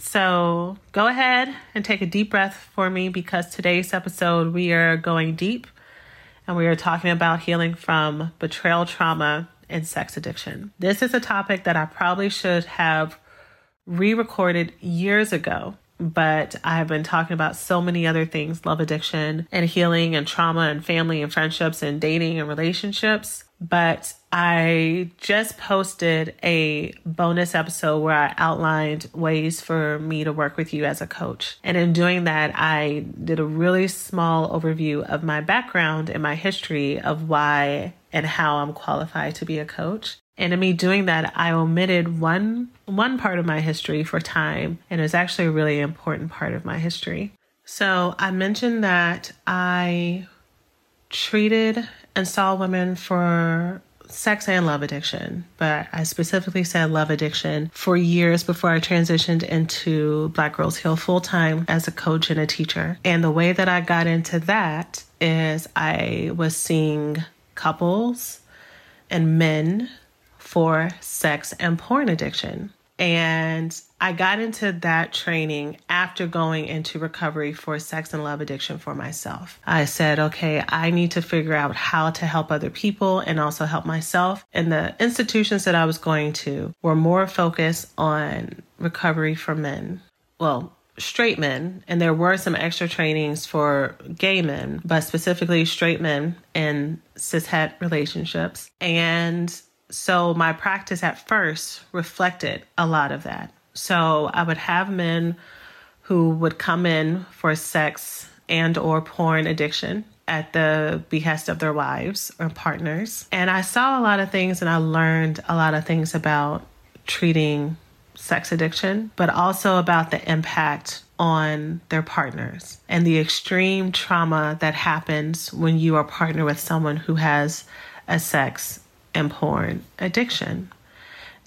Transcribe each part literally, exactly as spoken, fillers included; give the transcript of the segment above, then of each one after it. So go ahead and take a deep breath for me, because today's episode, we are going deep and we are talking about healing from betrayal trauma and sex addiction. This is a topic that I probably should have re-recorded years ago, but I've been talking about so many other things, love addiction and healing and trauma and family and friendships and dating and relationships. But I just posted a bonus episode where I outlined ways for me to work with you as a coach. And in doing that, I did a really small overview of my background and my history of why and how I'm qualified to be a coach. And in me doing that, I omitted one one part of my history for time, and it was actually a really important part of my history. So I mentioned that I treated and saw women for sex and love addiction, but I specifically said love addiction for years before I transitioned into Black Girls Heal full-time as a coach and a teacher. And the way that I got into that is I was seeing couples and men for sex and porn addiction. And I got into that training after going into recovery for sex and love addiction for myself. I said, okay, I need to figure out how to help other people and also help myself. And the institutions that I was going to were more focused on recovery for men. Well, straight men. And there were some extra trainings for gay men, but specifically straight men in cishet relationships. And so my practice at first reflected a lot of that. So I would have men who would come in for sex and or porn addiction at the behest of their wives or partners. And I saw a lot of things, and I learned a lot of things about treating sex addiction, but also about the impact on their partners and the extreme trauma that happens when you are partnered with someone who has a sex and porn addiction.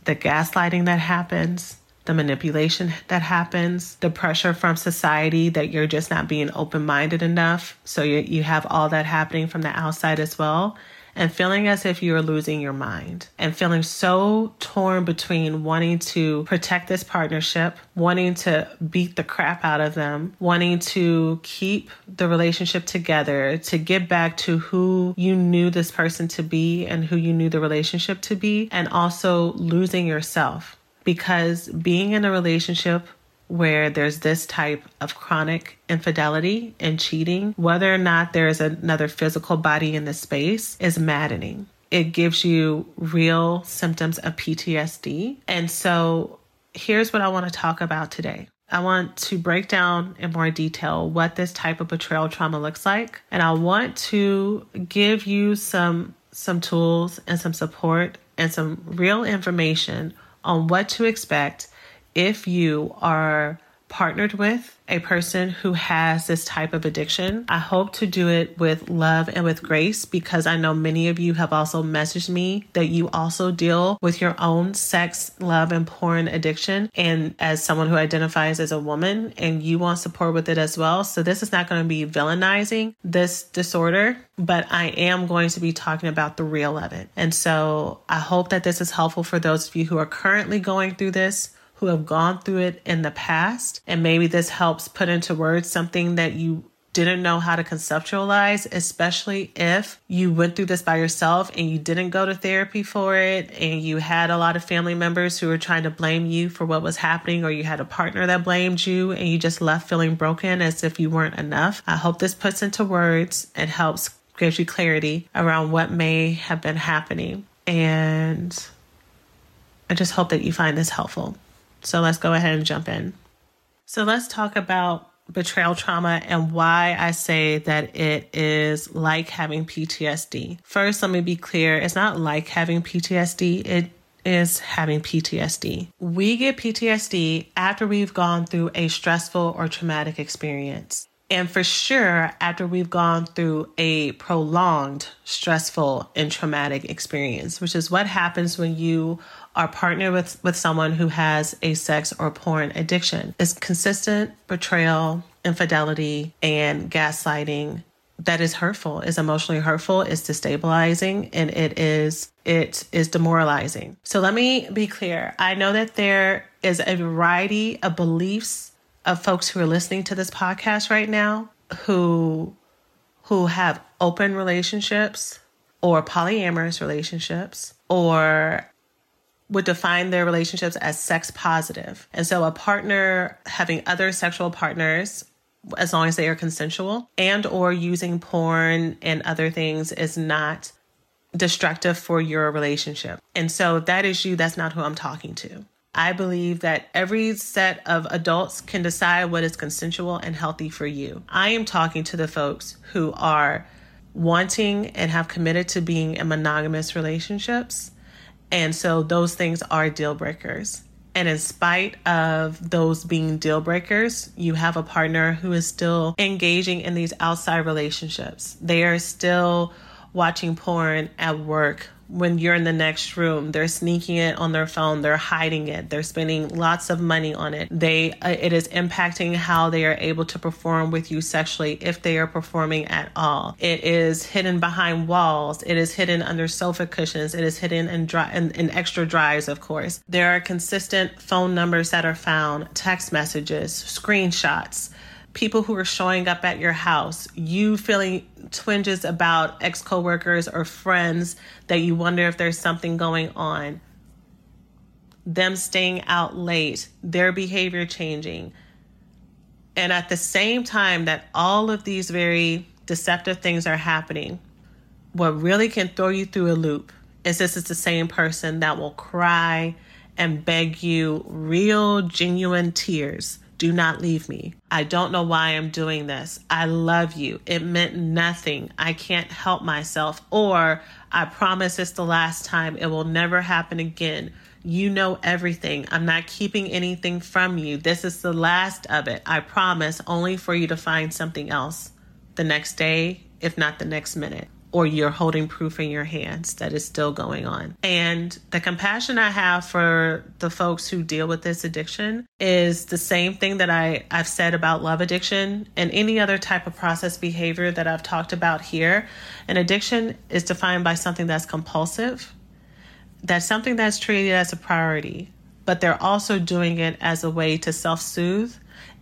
The gaslighting that happens, the manipulation that happens, the pressure from society that you're just not being open-minded enough. So you, you have all that happening from the outside as well, and feeling as if you're losing your mind and feeling so torn between wanting to protect this partnership, wanting to beat the crap out of them, wanting to keep the relationship together, to get back to who you knew this person to be and who you knew the relationship to be, and also losing yourself. Because being in a relationship where there's this type of chronic infidelity and cheating, whether or not there is another physical body in the space, is maddening. It gives you real symptoms of P T S D. And so here's what I want to talk about today. I want to break down in more detail what this type of betrayal trauma looks like. And I want to give you some, some tools and some support and some real information on what to expect if you are partnered with a person who has this type of addiction. I hope to do it with love and with grace, because I know many of you have also messaged me that you also deal with your own sex, love, and porn addiction. And as someone who identifies as a woman, and you want support with it as well. So this is not going to be villainizing this disorder, but I am going to be talking about the real of it. And so I hope that this is helpful for those of you who are currently going through this, who have gone through it in the past. And maybe this helps put into words something that you didn't know how to conceptualize, especially if you went through this by yourself and you didn't go to therapy for it, and you had a lot of family members who were trying to blame you for what was happening, or you had a partner that blamed you and you just left feeling broken as if you weren't enough. I hope this puts into words and helps gives you clarity around what may have been happening. And I just hope that you find this helpful. So let's go ahead and jump in. So let's talk about betrayal trauma and why I say that it is like having P T S D. First, let me be clear. It's not like having P T S D. It is having P T S D. We get P T S D after we've gone through a stressful or traumatic experience. And for sure, after we've gone through a prolonged, stressful, and traumatic experience, which is what happens when you are partnered with, with someone who has a sex or porn addiction. It's consistent betrayal, infidelity, and gaslighting that is hurtful, is emotionally hurtful, is destabilizing, and it is it is demoralizing. So let me be clear. I know that there is a variety of beliefs of folks who are listening to this podcast right now who who have open relationships or polyamorous relationships or would define their relationships as sex positive. And so a partner having other sexual partners, as long as they are consensual, and or using porn and other things is not destructive for your relationship. And so that is you. That's not who I'm talking to. I believe that every set of adults can decide what is consensual and healthy for you. I am talking to the folks who are wanting and have committed to being in monogamous relationships. And so those things are deal breakers. And in spite of those being deal breakers, you have a partner who is still engaging in these outside relationships. They are still watching porn at work. When you're in the next room, they're sneaking it on their phone. They're hiding it. They're spending lots of money on it. They uh, it is impacting how they are able to perform with you sexually, if they are performing at all. It is hidden behind walls. It is hidden under sofa cushions. It is hidden in, dry, in, in extra drives, of course. There are consistent phone numbers that are found, text messages, screenshots, people who are showing up at your house, you feeling twinges about ex-coworkers or friends that you wonder if there's something going on, them staying out late, their behavior changing. And at the same time that all of these very deceptive things are happening, what really can throw you through a loop is this is the same person that will cry and beg you real, genuine tears. Do not leave me. I don't know why I'm doing this. I love you. It meant nothing. I can't help myself. Or I promise it's the last time. It will never happen again. You know everything. I'm not keeping anything from you. This is the last of it. I promise, only for you to find something else the next day, if not the next minute. Or you're holding proof in your hands that is still going on. And the compassion I have for the folks who deal with this addiction is the same thing that I, I've said about love addiction and any other type of process behavior that I've talked about here. An addiction is defined by something that's compulsive, that's something that's treated as a priority, but they're also doing it as a way to self-soothe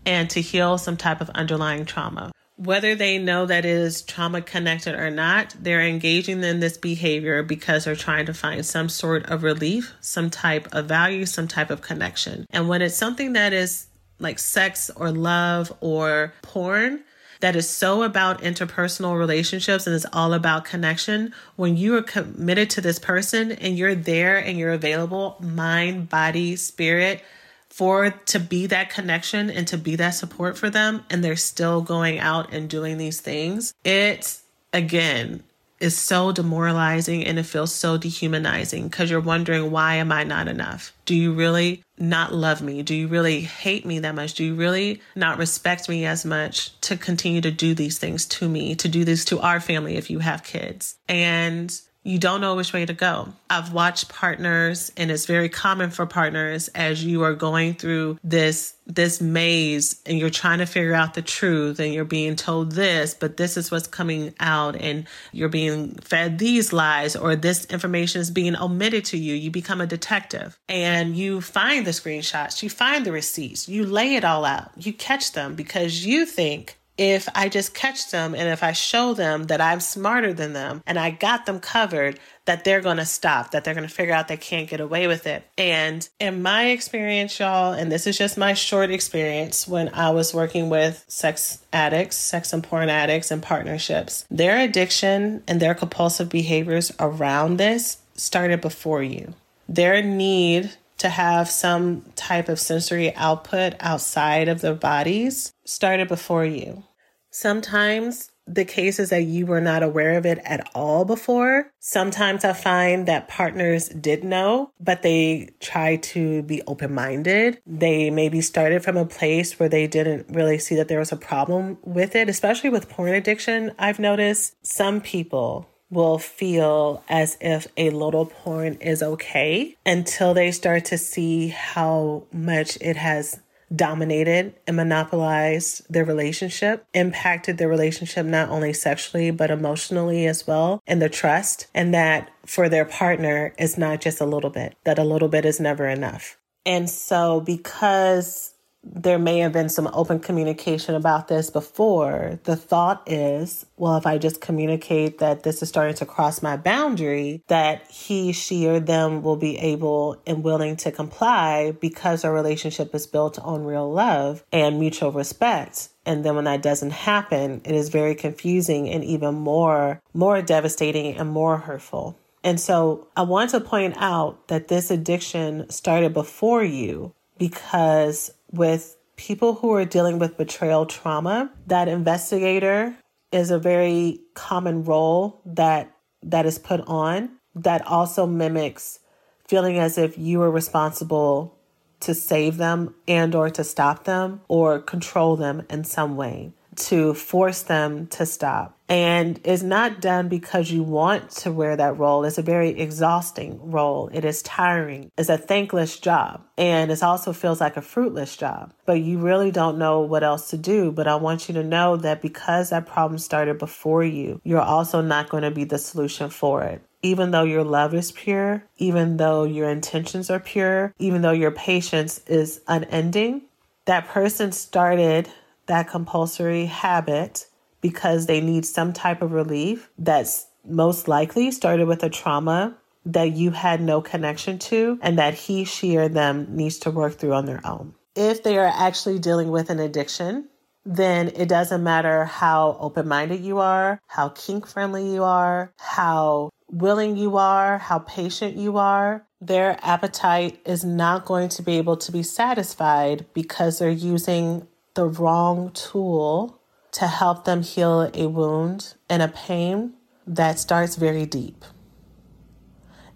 and to heal some type of underlying trauma. Whether they know that it is trauma connected or not, they're engaging in this behavior because they're trying to find some sort of relief, some type of value, some type of connection. And when it's something that is like sex or love or porn, that is so about interpersonal relationships and it's all about connection, when you are committed to this person and you're there and you're available, mind, body, spirit, for to be that connection and to be that support for them, and they're still going out and doing these things, it, again, is so demoralizing and it feels so dehumanizing because you're wondering, why am I not enough? Do you really not love me? Do you really hate me that much? Do you really not respect me as much to continue to do these things to me, to do this to our family if you have kids? And you don't know which way to go. I've watched partners, and it's very common for partners as you are going through this this maze and you're trying to figure out the truth and you're being told this, but this is what's coming out and you're being fed these lies or this information is being omitted to you. You become a detective and you find the screenshots, you find the receipts, you lay it all out, you catch them because you think if I just catch them and if I show them that I'm smarter than them and I got them covered, that they're going to stop, that they're going to figure out they can't get away with it. And in my experience, y'all, and this is just my short experience when I was working with sex addicts, sex and porn addicts and partnerships, their addiction and their compulsive behaviors around this started before you. Their need to have some type of sensory output outside of their bodies started before you. Sometimes the cases that you were not aware of it at all before. Sometimes I find that partners did know, but they try to be open-minded. They maybe started from a place where they didn't really see that there was a problem with it, especially with porn addiction. I've noticed some people will feel as if a load of porn is okay until they start to see how much it has dominated and monopolized their relationship, impacted their relationship not only sexually, but emotionally as well, and the trust, and that for their partner is not just a little bit, that a little bit is never enough. And so because there may have been some open communication about this before, the thought is, well, if I just communicate that this is starting to cross my boundary, that he, she, or them will be able and willing to comply because our relationship is built on real love and mutual respect. And then when that doesn't happen, it is very confusing and even more, more devastating and more hurtful. And so I want to point out that this addiction started before you, because with people who are dealing with betrayal trauma, that investigator is a very common role that that is put on that also mimics feeling as if you are responsible to save them and or to stop them or control them in some way, to force them to stop. And it's not done because you want to wear that role. It's a very exhausting role. It is tiring. It's a thankless job. And it also feels like a fruitless job. But you really don't know what else to do. But I want you to know that because that problem started before you, you're also not going to be the solution for it. Even though your love is pure, even though your intentions are pure, even though your patience is unending, that person started that compulsory habit because they need some type of relief that's most likely started with a trauma that you had no connection to and that he, she, or them needs to work through on their own. If they are actually dealing with an addiction, then it doesn't matter how open-minded you are, how kink-friendly you are, how willing you are, how patient you are. Their appetite is not going to be able to be satisfied because they're using the wrong tool to help them heal a wound and a pain that starts very deep.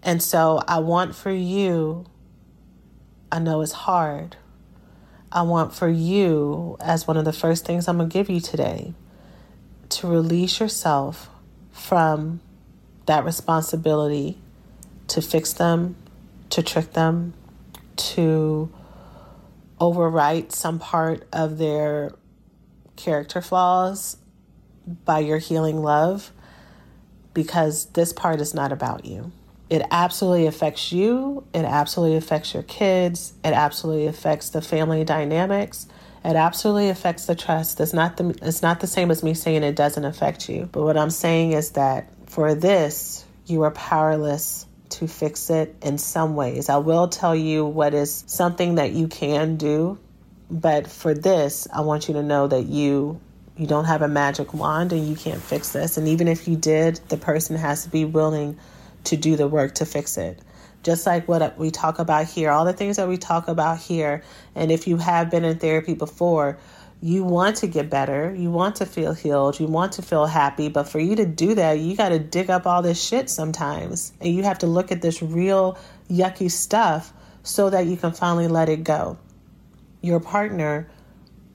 And so I want for you, I know it's hard, I want for you, as one of the first things I'm going to give you today, to release yourself from that responsibility to fix them, to trick them, to overwrite some part of their character flaws by your healing love, because this part is not about you. It absolutely affects you. It absolutely affects your kids. It absolutely affects the family dynamics. It absolutely affects the trust. It's not the, it's not the same as me saying it doesn't affect you. But what I'm saying is that for this, you are powerless to fix it in some ways. I will tell you what is something that you can do. But for this, I want you to know that you you don't have a magic wand and you can't fix this. And even if you did, the person has to be willing to do the work to fix it. Just like what we talk about here, all the things that we talk about here. And if you have been in therapy before, you want to get better. You want to feel healed. You want to feel happy. But for you to do that, you got to dig up all this shit sometimes. And you have to look at this real yucky stuff so that you can finally let it go. Your partner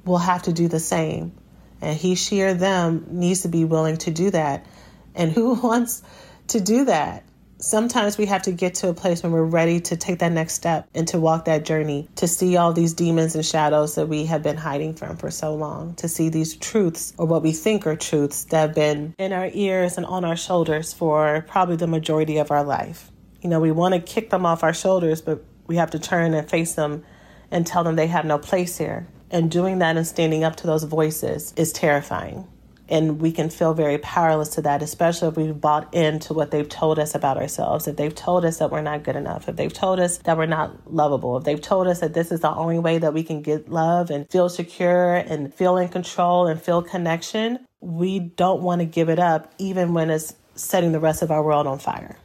will have to do the same. And he, she, or them needs to be willing to do that. And who wants to do that? Sometimes we have to get to a place when we're ready to take that next step and to walk that journey, to see all these demons and shadows that we have been hiding from for so long, to see these truths, or what we think are truths, that have been in our ears and on our shoulders for probably the majority of our life. You know, we want to kick them off our shoulders, but we have to turn and face them and tell them they have no place here. And doing that and standing up to those voices is terrifying. And we can feel very powerless to that, especially if we've bought into what they've told us about ourselves. If they've told us that we're not good enough, if they've told us that we're not lovable, if they've told us that this is the only way that we can get love and feel secure and feel in control and feel connection, we don't want to give it up, even when it's setting the rest of our world on fire.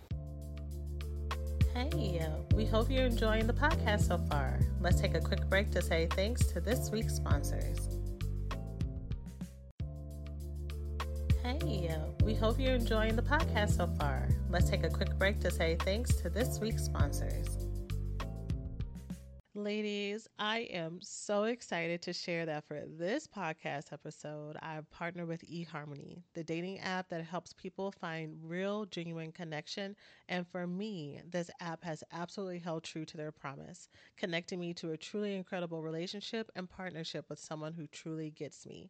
Hey, we hope you're enjoying the podcast so far. Let's take a quick break to say thanks to this week's sponsors. Hey, we hope you're enjoying the podcast so far. Let's take a quick break to say thanks to this week's sponsors. Ladies, I am so excited to share that for this podcast episode, I've partnered with eHarmony, the dating app that helps people find real, genuine connection. And for me, this app has absolutely held true to their promise, connecting me to a truly incredible relationship and partnership with someone who truly gets me.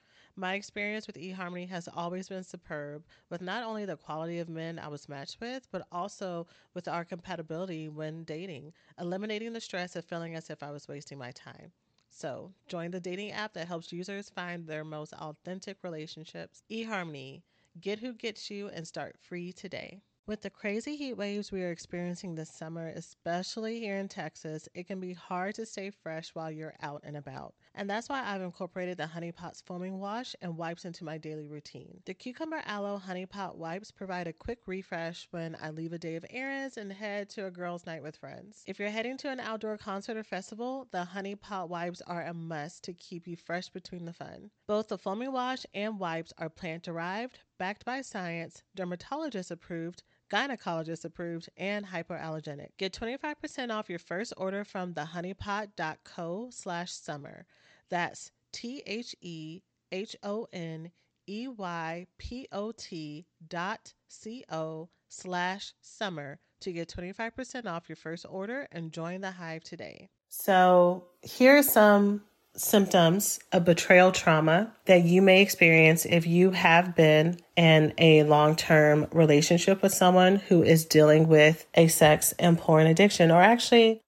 My experience with eHarmony has always been superb, with not only the quality of men I was matched with, but also with our compatibility when dating, eliminating the stress of feeling as if I was wasting my time. So, join the dating app that helps users find their most authentic relationships. eHarmony, get who gets you and start free today. With the crazy heat waves we are experiencing this summer, especially here in Texas, it can be hard to stay fresh while you're out and about. And that's why I've incorporated the Honey Pot's foaming wash and wipes into my daily routine. The Cucumber Aloe Honey Pot wipes provide a quick refresh when I leave a day of errands and head to a girls' night with friends. If you're heading to an outdoor concert or festival, the Honey Pot wipes are a must to keep you fresh between the fun. Both the foaming wash and wipes are plant-derived, backed by science, dermatologist approved, gynecologist approved, and hypoallergenic. Get twenty-five percent off your first order from thehoneypot.co slash summer. That's T-H-E-H-O-N-E-Y-P-O-T dot C-O slash summer to get twenty-five percent off your first order and join the hive today. So here are some symptoms of betrayal trauma that you may experience if you have been in a long-term relationship with someone who is dealing with a sex and porn addiction, or actually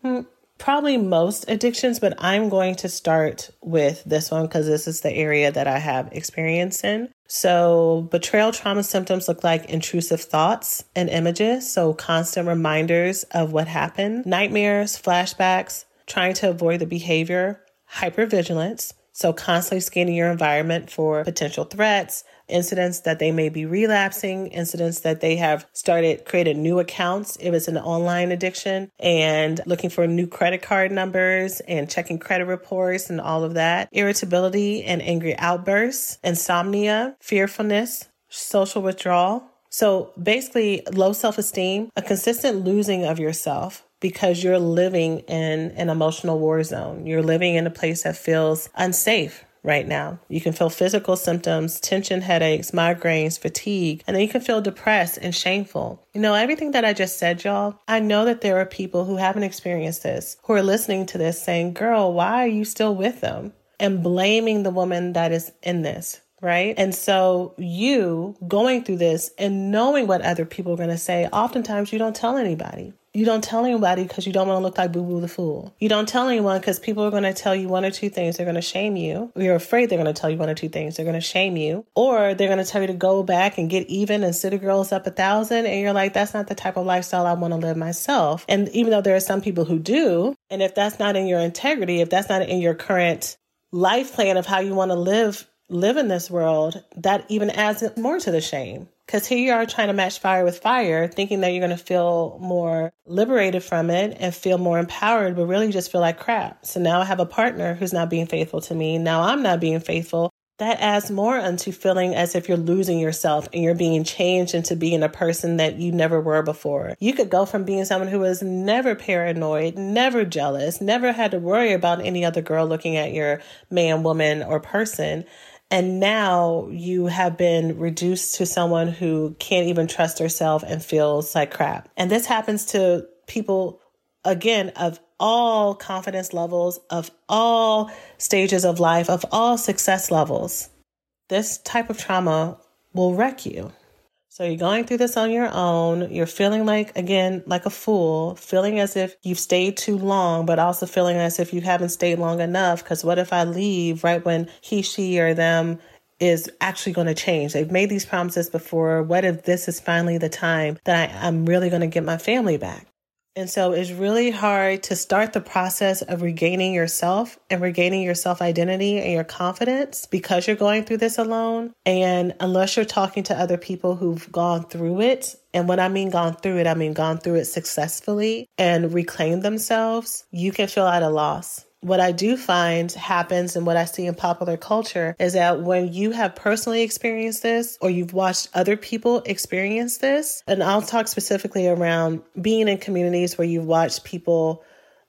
probably most addictions, but I'm going to start with this one because this is the area that I have experience in. So betrayal trauma symptoms look like intrusive thoughts and images, so constant reminders of what happened, nightmares, flashbacks, trying to avoid the behavior, hypervigilance, so constantly scanning your environment for potential threats, incidents that they may be relapsing, incidents that they have started, created new accounts if it's an online addiction, and looking for new credit card numbers and checking credit reports and all of that. Irritability and angry outbursts, insomnia, fearfulness, social withdrawal. So basically low self-esteem, a consistent losing of yourself, because you're living in an emotional war zone. You're living in a place that feels unsafe right now. You can feel physical symptoms, tension, headaches, migraines, fatigue, and then you can feel depressed and shameful. You know, everything that I just said, y'all, I know that there are people who haven't experienced this, who are listening to this saying, girl, why are you still with them? And blaming the woman that is in this. Right? And so you going through this and knowing what other people are going to say, oftentimes you don't tell anybody. You don't tell anybody because you don't want to look like Boo-Boo the Fool. You don't tell anyone because people are going to tell you one or two things. They're going to shame you. You're afraid they're going to tell you one or two things. They're going to shame you. Or they're going to tell you to go back and get even and city girls up a thousand. And you're like, that's not the type of lifestyle I want to live myself. And even though there are some people who do, and if that's not in your integrity, if that's not in your current life plan of how you want to live live in this world, that even adds more to the shame. Because here you are trying to match fire with fire, thinking that you're going to feel more liberated from it and feel more empowered, but really just feel like crap. So now I have a partner who's not being faithful to me. Now I'm not being faithful. That adds more unto feeling as if you're losing yourself and you're being changed into being a person that you never were before. You could go from being someone who was never paranoid, never jealous, never had to worry about any other girl looking at your man, woman, or person, And now you have been reduced to someone who can't even trust herself and feels like crap. And this happens to people, again, of all confidence levels, of all stages of life, of all success levels. This type of trauma will wreck you. So you're going through this on your own. You're feeling like, again, like a fool, feeling as if you've stayed too long, but also feeling as if you haven't stayed long enough. Because what if I leave right when he, she, or them is actually going to change? They've made these promises before. What if this is finally the time that I, I'm really going to get my family back? And so it's really hard to start the process of regaining yourself and regaining your self-identity and your confidence because you're going through this alone. And unless you're talking to other people who've gone through it, and when I mean gone through it, I mean gone through it successfully and reclaimed themselves, you can feel at a loss. What I do find happens and what I see in popular culture is that when you have personally experienced this or you've watched other people experience this, and I'll talk specifically around being in communities where you've watched people,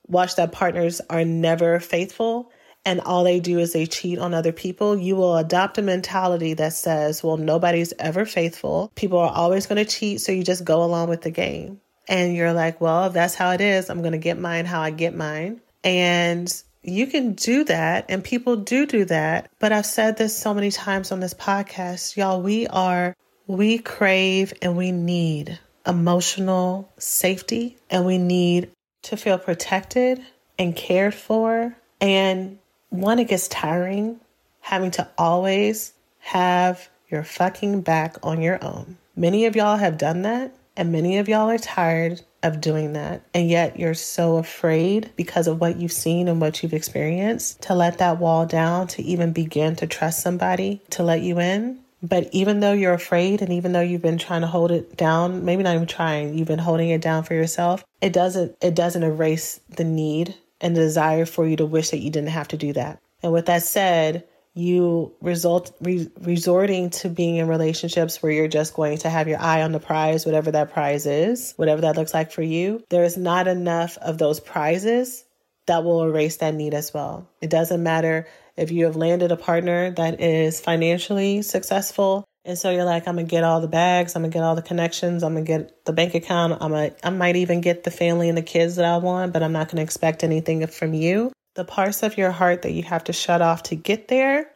watch that partners are never faithful and all they do is they cheat on other people, you will adopt a mentality that says, well, nobody's ever faithful. People are always going to cheat. So you just go along with the game. And you're like, well, if that's how it is, I'm going to get mine how I get mine. And you can do that. And people do do that. But I've said this so many times on this podcast, y'all, we are, we crave and we need emotional safety, and we need to feel protected and cared for. And one, it gets tiring having to always have your fucking back on your own. Many of y'all have done that. And many of y'all are tired of doing that. And yet you're so afraid because of what you've seen and what you've experienced to let that wall down, to even begin to trust somebody to let you in. But even though you're afraid and even though you've been trying to hold it down, maybe not even trying, you've been holding it down for yourself, it doesn't, it doesn't erase the need and the desire for you to wish that you didn't have to do that. And with that said, you result re, resorting to being in relationships where you're just going to have your eye on the prize, whatever that prize is, whatever that looks like for you. There is not enough of those prizes that will erase that need as well. It doesn't matter if you have landed a partner that is financially successful. And so you're like, I'm going to get all the bags. I'm going to get all the connections. I'm going to get the bank account. I'm gonna, I might even get the family and the kids that I want, but I'm not going to expect anything from you. The parts of your heart that you have to shut off to get there.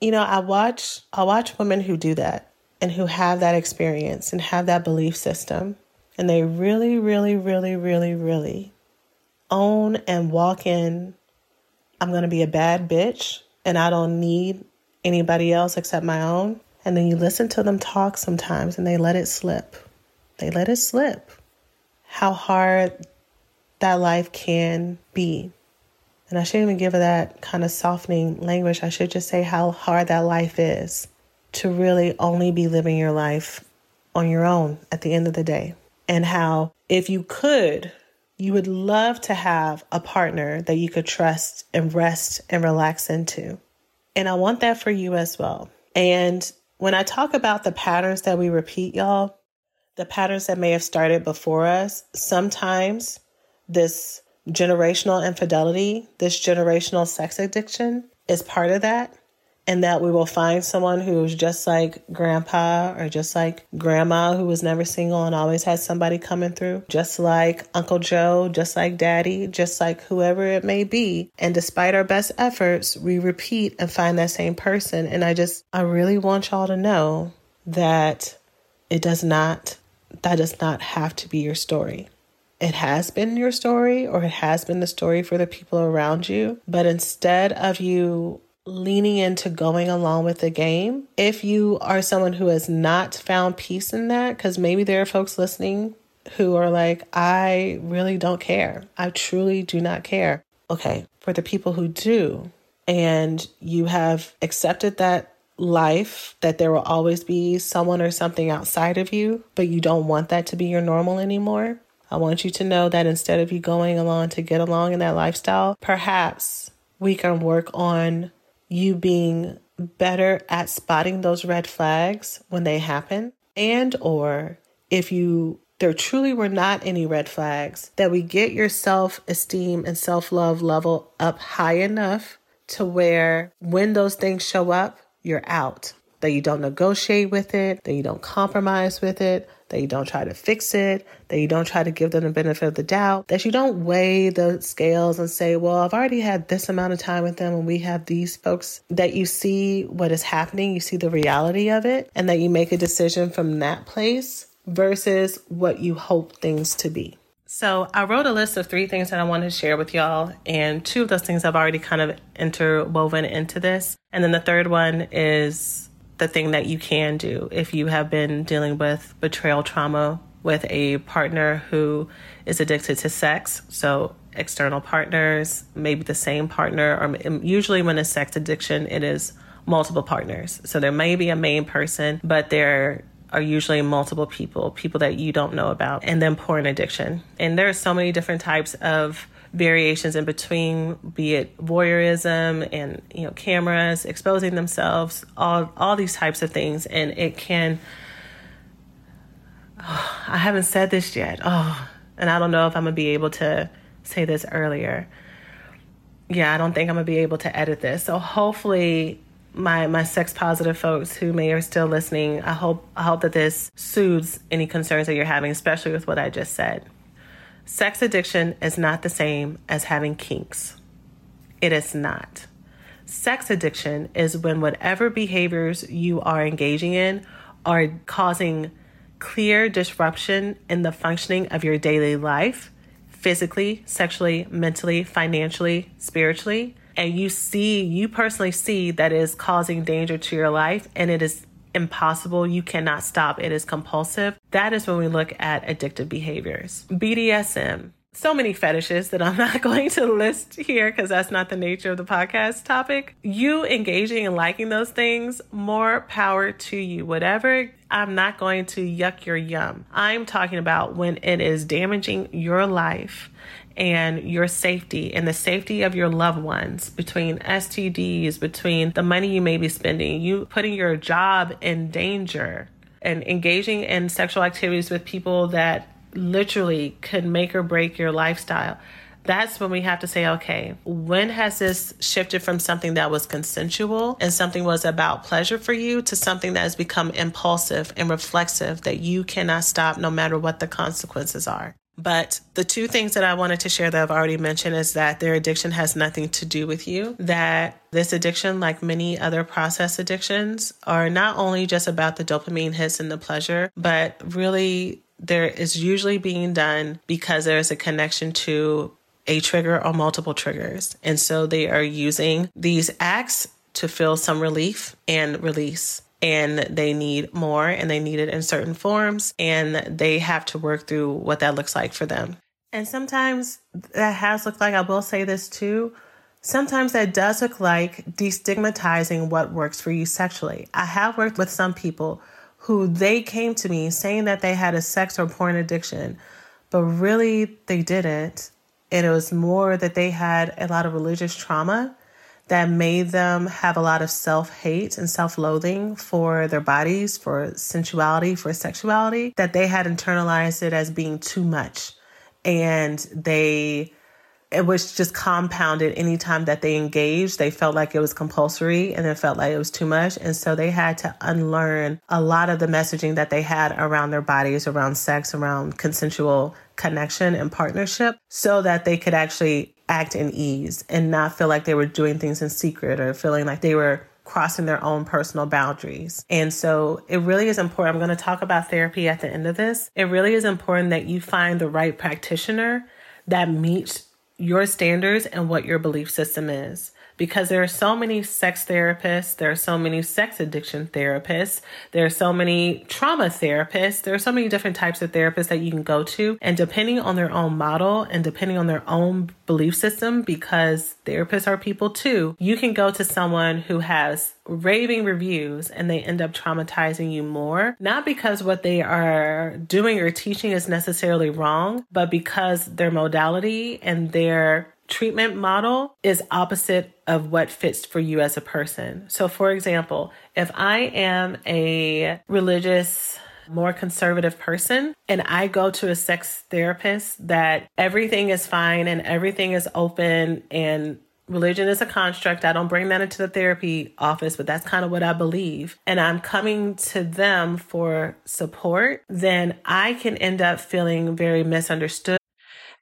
You know, I watch, I watch women who do that and who have that experience and have that belief system. And they really, really, really, really, really own and walk in. I'm going to be a bad bitch and I don't need anybody else except my own. And then you listen to them talk sometimes and they let it slip. They let it slip. How hard that life can be. And I shouldn't even give her that kind of softening language. I should just say how hard that life is to really only be living your life on your own at the end of the day. And how if you could, you would love to have a partner that you could trust and rest and relax into. And I want that for you as well. And when I talk about the patterns that we repeat, y'all, the patterns that may have started before us, sometimes this generational infidelity, this generational sex addiction is part of that. And that we will find someone who's just like grandpa or just like grandma who was never single and always had somebody coming through, just like Uncle Joe, just like daddy, just like whoever it may be. And despite our best efforts, we repeat and find that same person. And I just, I really want y'all to know that it does not, that does not have to be your story. It has been your story, or it has been the story for the people around you. But instead of you leaning into going along with the game, if you are someone who has not found peace in that, because maybe there are folks listening who are like, I really don't care. I truly do not care. Okay, for the people who do, and you have accepted that life, that there will always be someone or something outside of you, but you don't want that to be your normal anymore. I want you to know that instead of you going along to get along in that lifestyle, perhaps we can work on you being better at spotting those red flags when they happen. And or if you there truly were not any red flags, that we get your self-esteem and self-love level up high enough to where when those things show up, you're out. That you don't negotiate with it, that you don't compromise with it, that you don't try to fix it, that you don't try to give them the benefit of the doubt, that you don't weigh the scales and say, well, I've already had this amount of time with them and we have these folks, that you see what is happening, you see the reality of it, and that you make a decision from that place versus what you hope things to be. So I wrote a list of three things that I wanted to share with y'all, and two of those things I've already kind of interwoven into this. And then the third one is the thing that you can do if you have been dealing with betrayal trauma with a partner who is addicted to sex. So external partners, maybe the same partner, or usually when it's sex addiction, it is multiple partners. So there may be a main person, but there are usually multiple people, people that you don't know about, and then porn addiction. And there are so many different types of variations in between, be it voyeurism and, you know, cameras, exposing themselves, all all these types of things. And it can, oh, I haven't said this yet. Oh, and I don't know if I'm gonna be able to say this earlier. Yeah, I don't think I'm gonna be able to edit this. So hopefully my my sex positive folks who may are still listening, I hope I hope that this soothes any concerns that you're having, especially with what I just said. Sex addiction is not the same as having kinks. It is not. Sex addiction is when whatever behaviors you are engaging in are causing clear disruption in the functioning of your daily life, physically, sexually, mentally, financially, spiritually. And you see, you personally see that it is causing danger to your life, and it is impossible. You cannot stop. It is compulsive. That is when we look at addictive behaviors. B D S M. So many fetishes that I'm not going to list here because that's not the nature of the podcast topic. You engaging and liking those things, more power to you. Whatever, I'm not going to yuck your yum. I'm talking about when it is damaging your life and your safety and the safety of your loved ones, between S T Ds, between the money you may be spending, you putting your job in danger, and engaging in sexual activities with people that literally could make or break your lifestyle. That's when we have to say, okay, when has this shifted from something that was consensual and something was about pleasure for you to something that has become impulsive and reflexive that you cannot stop no matter what the consequences are? But the two things that I wanted to share that I've already mentioned is that their addiction has nothing to do with you, that this addiction, like many other process addictions, are not only just about the dopamine hits and the pleasure, but really there is usually being done because there is a connection to a trigger or multiple triggers. And so they are using these acts to feel some relief and release. And they need more, and they need it in certain forms, and they have to work through what that looks like for them. And sometimes that has looked like, I will say this too, sometimes that does look like destigmatizing what works for you sexually. I have worked with some people who they came to me saying that they had a sex or porn addiction, but really they didn't. And it was more that they had a lot of religious trauma that made them have a lot of self-hate and self-loathing for their bodies, for sensuality, for sexuality, that they had internalized it as being too much. And they, it was just compounded anytime that they engaged. They felt like it was compulsory, and it felt like it was too much. And so they had to unlearn a lot of the messaging that they had around their bodies, around sex, around consensual connection and partnership, so that they could actually act in ease and not feel like they were doing things in secret or feeling like they were crossing their own personal boundaries. And so it really is important. I'm going to talk about therapy at the end of this. It really is important that you find the right practitioner that meets your standards and what your belief system is. Because there are so many sex therapists, there are so many sex addiction therapists, there are so many trauma therapists, there are so many different types of therapists that you can go to. And depending on their own model and depending on their own belief system, because therapists are people too, you can go to someone who has raving reviews and they end up traumatizing you more, not because what they are doing or teaching is necessarily wrong, but because their modality and their treatment model is opposite of what fits for you as a person. So for example, if I am a religious, more conservative person, and I go to a sex therapist that everything is fine and everything is open and religion is a construct. I don't bring that into the therapy office, but that's kind of what I believe. And I'm coming to them for support, then I can end up feeling very misunderstood.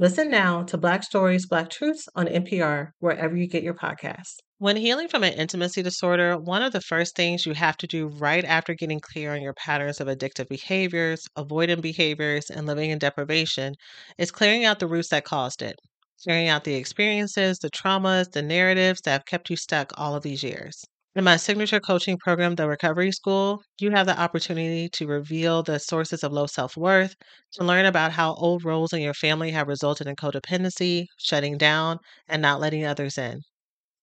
Listen now to Black Stories, Black Truths on N P R, wherever you get your podcasts. When healing from an intimacy disorder, one of the first things you have to do right after getting clear on your patterns of addictive behaviors, avoidant behaviors, and living in deprivation is clearing out the roots that caused it, clearing out the experiences, the traumas, the narratives that have kept you stuck all of these years. In my signature coaching program, The Recovery School, you have the opportunity to reveal the sources of low self-worth, to learn about how old roles in your family have resulted in codependency, shutting down, and not letting others in,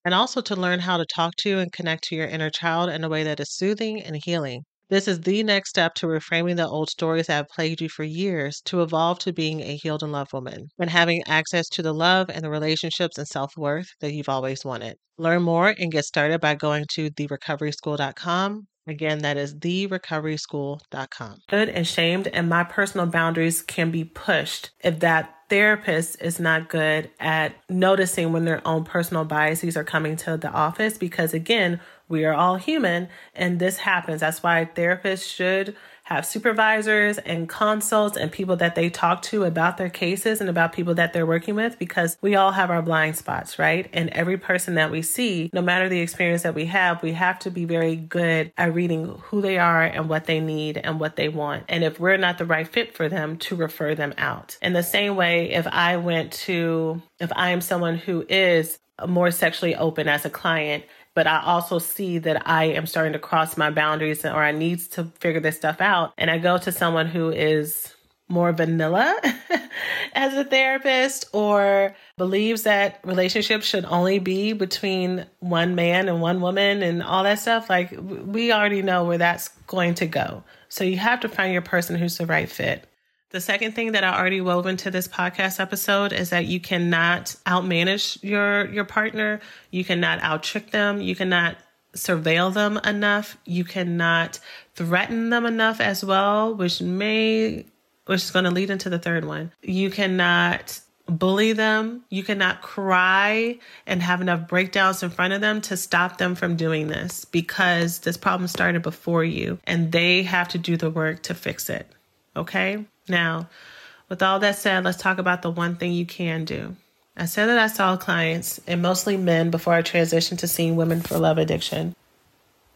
and also to learn how to talk to and connect to your inner child in a way that is soothing and healing. This is the next step to reframing the old stories that have plagued you for years to evolve to being a healed and loved woman and having access to the love and the relationships and self-worth that you've always wanted. Learn more and get started by going to the recovery school dot com. Again, that is the recovery school dot com. Good and shamed, and my personal boundaries can be pushed if that therapist is not good at noticing when their own personal biases are coming to the office, because again, we are all human and this happens. That's why therapists should have supervisors and consults and people that they talk to about their cases and about people that they're working with, because we all have our blind spots, right? And every person that we see, no matter the experience that we have, we have to be very good at reading who they are and what they need and what they want. And if we're not the right fit for them, to refer them out. In the same way, if I went to, if I am someone who is more sexually open as a client, but I also see that I am starting to cross my boundaries or I need to figure this stuff out, and I go to someone who is more vanilla as a therapist or believes that relationships should only be between one man and one woman and all that stuff, like we already know where that's going to go. So you have to find your person who's the right fit. The second thing that I already wove into this podcast episode is that you cannot outmanage your your partner. You cannot outtrick them. You cannot surveil them enough. You cannot threaten them enough as well, which may, which is going to lead into the third one. You cannot bully them. You cannot cry and have enough breakdowns in front of them to stop them from doing this, because this problem started before you and they have to do the work to fix it. Okay? Now, with all that said, let's talk about the one thing you can do. I said that I saw clients, and mostly men, before I transitioned to seeing women for love addiction.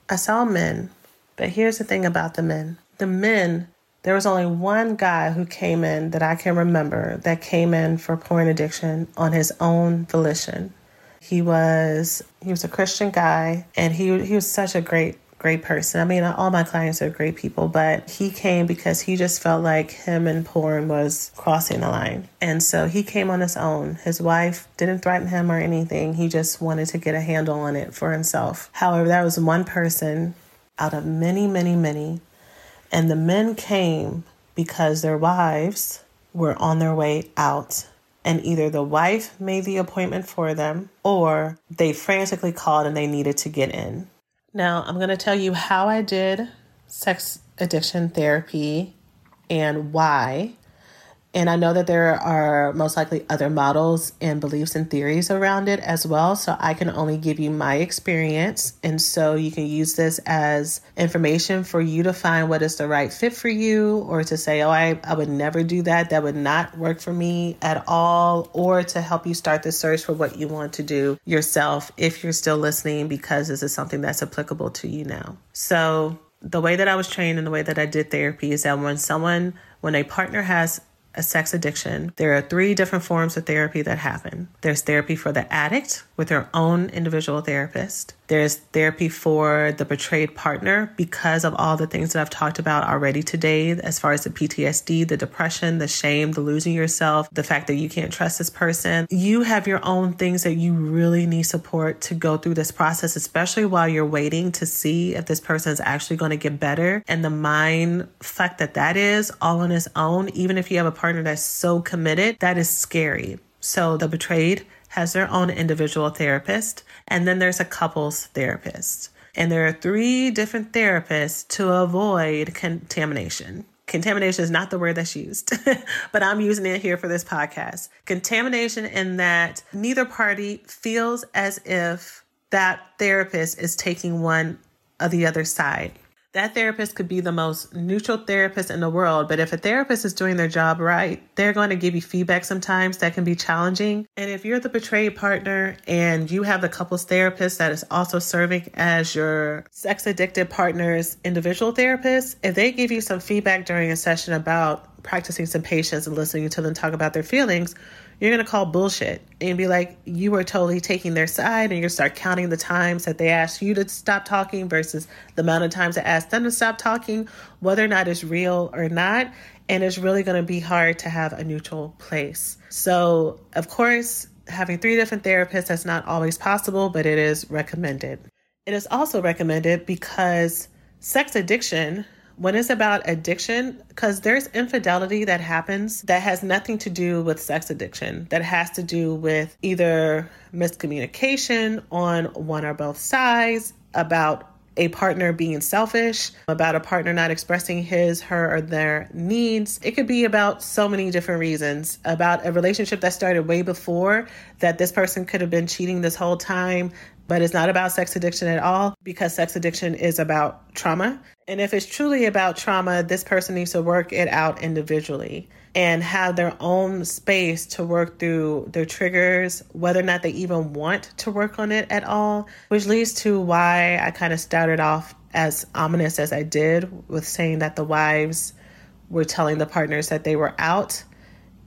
I saw men, but here's the thing about the men. The men, there was only one guy who came in that I can remember that came in for porn addiction on his own volition. He was he was a Christian guy, and he he was such a great great person. I mean, all my clients are great people, but he came because he just felt like him and porn was crossing the line. And so he came on his own. His wife didn't threaten him or anything. He just wanted to get a handle on it for himself. However, that was one person out of many, many, many. And the men came because their wives were on their way out and either the wife made the appointment for them or they frantically called and they needed to get in. Now, I'm going to tell you how I did sex addiction therapy and why. And I know that there are most likely other models and beliefs and theories around it as well. So I can only give you my experience. And so you can use this as information for you to find what is the right fit for you, or to say, oh, I, I would never do that. That would not work for me at all. Or to help you start the search for what you want to do yourself if you're still listening, because this is something that's applicable to you now. So the way that I was trained and the way that I did therapy is that when someone, when a partner has a sex addiction, there are three different forms of therapy that happen. There's therapy for the addict with their own individual therapist. There's therapy for the betrayed partner because of all the things that I've talked about already today, as far as the P T S D, the depression, the shame, the losing yourself, the fact that you can't trust this person. You have your own things that you really need support to go through this process, especially while you're waiting to see if this person is actually going to get better. And the mind fuck that that is all on its own, even if you have a partner that's so committed, that is scary. So the betrayed has their own individual therapist. And then there's a couples therapist. And there are three different therapists to avoid contamination. Contamination is not the word that's used, but I'm using it here for this podcast. Contamination in that neither party feels as if that therapist is taking one of the other side. That therapist could be the most neutral therapist in the world, but if a therapist is doing their job right, they're going to give you feedback sometimes that can be challenging. And if you're the betrayed partner and you have the couples therapist that is also serving as your sex addicted partner's individual therapist, if they give you some feedback during a session about practicing some patience and listening to them talk about their feelings, you're going to call bullshit and be like, you were totally taking their side, and you're going to start counting the times that they asked you to stop talking versus the amount of times I asked them to stop talking, whether or not it's real or not. And it's really going to be hard to have a neutral place. So, of course, having three different therapists, that's not always possible, but it is recommended. It is also recommended because sex addiction, when it's about addiction, because there's infidelity that happens that has nothing to do with sex addiction, that has to do with either miscommunication on one or both sides, about a partner being selfish, about a partner not expressing his, her, or their needs. It could be about so many different reasons, about a relationship that started way before, that this person could have been cheating this whole time, but it's not about sex addiction at all, because sex addiction is about trauma. And if it's truly about trauma, this person needs to work it out individually and have their own space to work through their triggers, whether or not they even want to work on it at all, which leads to why I kind of started off as ominous as I did with saying that the wives were telling the partners that they were out,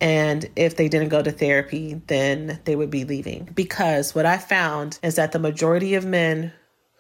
and if they didn't go to therapy, then they would be leaving. Because what I found is that the majority of men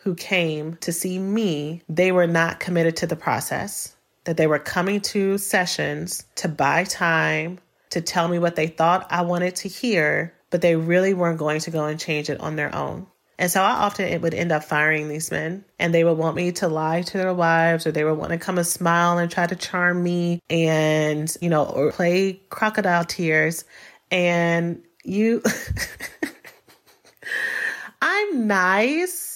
who came to see me, they were not committed to the process, that they were coming to sessions to buy time, to tell me what they thought I wanted to hear, but they really weren't going to go and change it on their own. And so I often it would end up firing these men, and they would want me to lie to their wives, or they would want to come and smile and try to charm me and, you know, or play crocodile tears. And you, I'm nice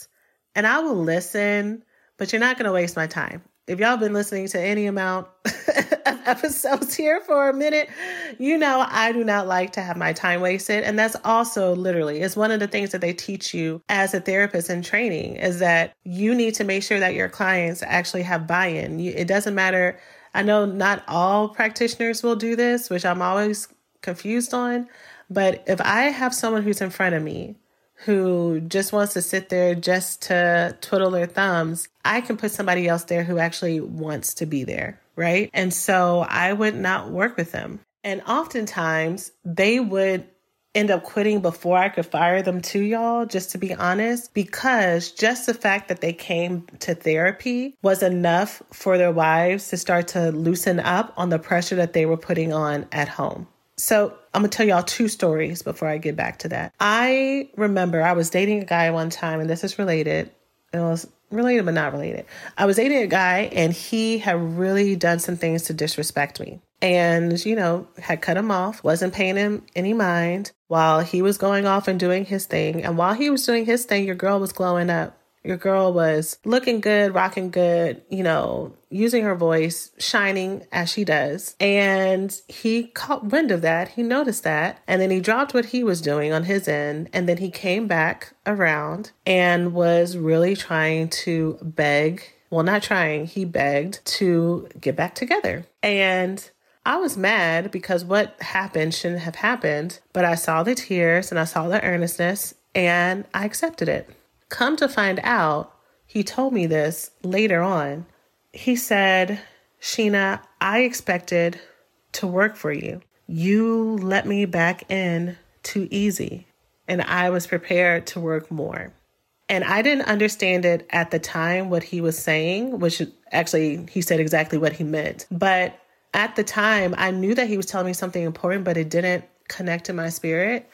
and I will listen, but you're not going to waste my time. If y'all been listening to any amount of episodes here for a minute, you know I do not like to have my time wasted. And that's also literally, it's one of the things that they teach you as a therapist in training, is that you need to make sure that your clients actually have buy-in. You, it doesn't matter. I know not all practitioners will do this, which I'm always confused on. But if I have someone who's in front of me who just wants to sit there just to twiddle their thumbs, I can put somebody else there who actually wants to be there, right? And so I would not work with them. And oftentimes they would end up quitting before I could fire them too, y'all, just to be honest, because just the fact that they came to therapy was enough for their wives to start to loosen up on the pressure that they were putting on at home. So I'm going to tell y'all two stories before I get back to that. I remember I was dating a guy one time, and this is related. It was related, but not related. I was dating a guy, and he had really done some things to disrespect me. and, you know, had cut him off, wasn't paying him any mind while he was going off and doing his thing. And while he was doing his thing, your girl was glowing up. Your girl was looking good, rocking good, you know, using her voice, shining as she does. And he caught wind of that. He noticed that. And then he dropped what he was doing on his end. And then he came back around and was really trying to beg. Well, not trying. He begged to get back together. And I was mad because what happened shouldn't have happened. But I saw the tears and I saw the earnestness and I accepted it. Come to find out, he told me this later on. He said, Sheena, I expected to work for you. You let me back in too easy, and I was prepared to work more. And I didn't understand it at the time, what he was saying, which actually he said exactly what he meant. But at the time, I knew that he was telling me something important, but it didn't connect in my spirit.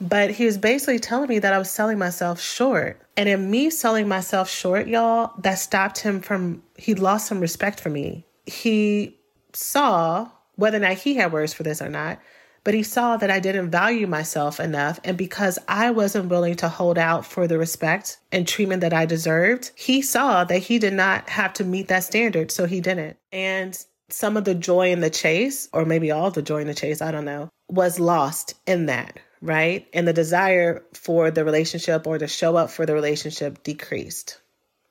But he was basically telling me that I was selling myself short. And in me selling myself short, y'all, that stopped him from, he lost some respect for me. He saw, whether or not he had words for this or not, but he saw that I didn't value myself enough. And because I wasn't willing to hold out for the respect and treatment that I deserved, he saw that he did not have to meet that standard. So he didn't. And some of the joy in the chase, or maybe all the joy in the chase, I don't know, was lost in that. Right? And the desire for the relationship or to show up for the relationship decreased,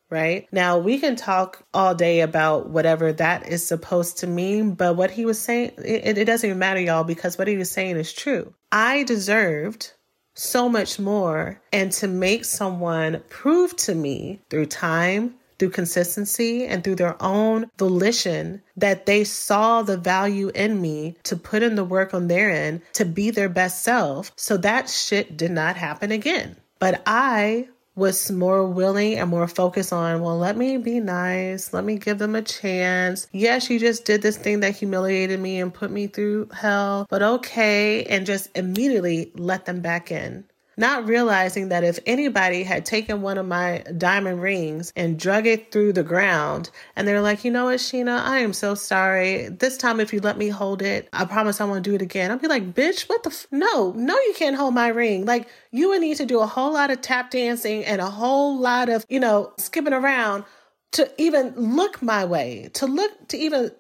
right? Now we can talk all day about whatever that is supposed to mean, but what he was saying, it, it doesn't even matter, y'all, because what he was saying is true. I deserved so much more, and to make someone prove to me through time, through consistency, and through their own volition that they saw the value in me to put in the work on their end to be their best self. So that shit did not happen again. But I was more willing and more focused on, well, let me be nice. Let me give them a chance. Yes, you just did this thing that humiliated me and put me through hell, but okay. And just immediately let them back in. Not realizing that if anybody had taken one of my diamond rings and drug it through the ground, and they're like, you know what, Sheena, I am so sorry. This time, if you let me hold it, I promise I won't do it again. I'll be like, bitch, what the? F- no, no, you can't hold my ring. Like, you would need to do a whole lot of tap dancing and a whole lot of, you know, skipping around to even look my way, to look, to even